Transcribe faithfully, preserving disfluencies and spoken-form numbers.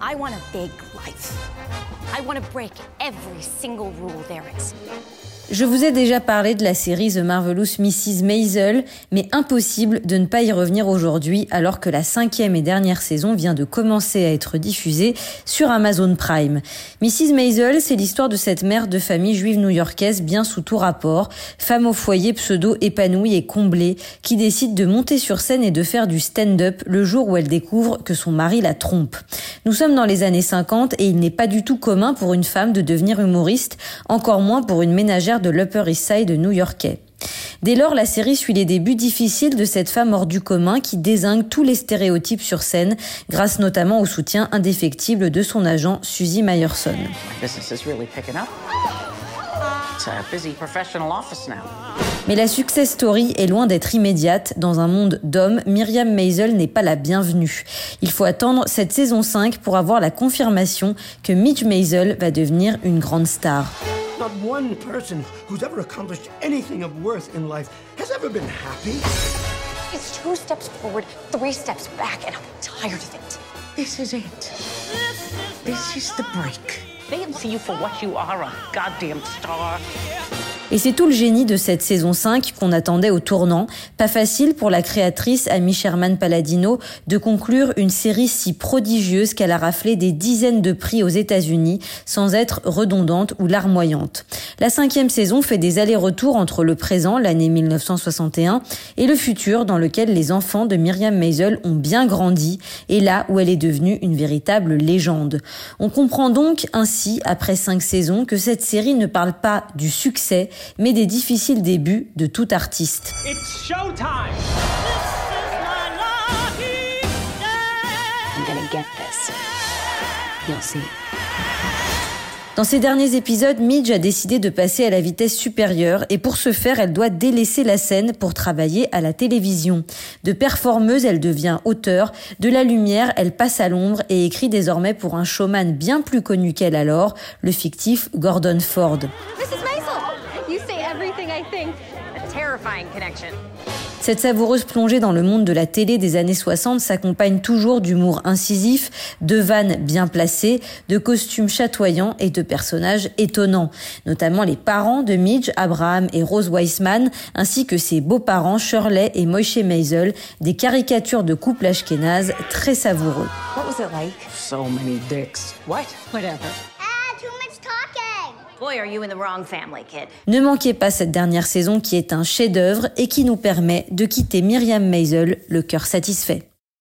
I want a big life. I want to break every single rule there is. Je vous ai déjà parlé de la série The Marvelous missus Maisel, mais impossible de ne pas y revenir aujourd'hui alors que la cinquième et dernière saison vient de commencer à être diffusée sur Amazon Prime. missus Maisel, c'est l'histoire de cette mère de famille juive new-yorkaise bien sous tout rapport, femme au foyer pseudo épanouie et comblée, qui décide de monter sur scène et de faire du stand-up le jour où elle découvre que son mari la trompe. Nous sommes dans les années cinquante et il n'est pas du tout commun pour une femme de devenir humoriste, encore moins pour une ménagère de l'Upper East Side new-yorkais. Dès lors, la série suit les débuts difficiles de cette femme hors du commun qui dézingue tous les stéréotypes sur scène, grâce notamment au soutien indéfectible de son agent Susie Meyerson. Mais la success story est loin d'être immédiate. Dans un monde d'hommes, Miriam Maisel n'est pas la bienvenue. Il faut attendre cette saison cinq pour avoir la confirmation que Midge Maisel va devenir une grande star. Not one person who's ever accomplished anything of worth in life has ever been happy. It's two steps forward, three steps back, and I'm tired of it. This is it. This is the break. They can see you for what you are, a goddamn star. Et c'est tout le génie de cette saison cinq qu'on attendait au tournant. Pas facile pour la créatrice Amy Sherman-Paladino de conclure une série si prodigieuse qu'elle a raflé des dizaines de prix aux États-Unis sans être redondante ou larmoyante. La cinquième saison fait des allers-retours entre le présent, l'année mille neuf cent soixante et un, et le futur dans lequel les enfants de Miriam Maisel ont bien grandi et là où elle est devenue une véritable légende. On comprend donc ainsi, après cinq saisons, que cette série ne parle pas du succès, mais des difficiles débuts de tout artiste. It's showtime. I'm gonna get this. You'll see. Dans ces derniers épisodes, Midge a décidé de passer à la vitesse supérieure et pour ce faire, elle doit délaisser la scène pour travailler à la télévision. De performeuse, elle devient auteure, de la lumière, elle passe à l'ombre et écrit désormais pour un showman bien plus connu qu'elle alors, le fictif Gordon Ford. Cette savoureuse plongée dans le monde de la télé des années soixante s'accompagne toujours d'humour incisif, de vannes bien placées, de costumes chatoyants et de personnages étonnants, notamment les parents de Midge, Abraham et Rose Weissman, ainsi que ses beaux-parents Shirley et Moshe Maisel, des caricatures de couple ashkénaze très savoureux. What was it like? So many dicks. What? Whatever. Boy, are you in the wrong family, kid. Ne manquez pas cette dernière saison qui est un chef-d'œuvre et qui nous permet de quitter Miriam Maisel le cœur satisfait.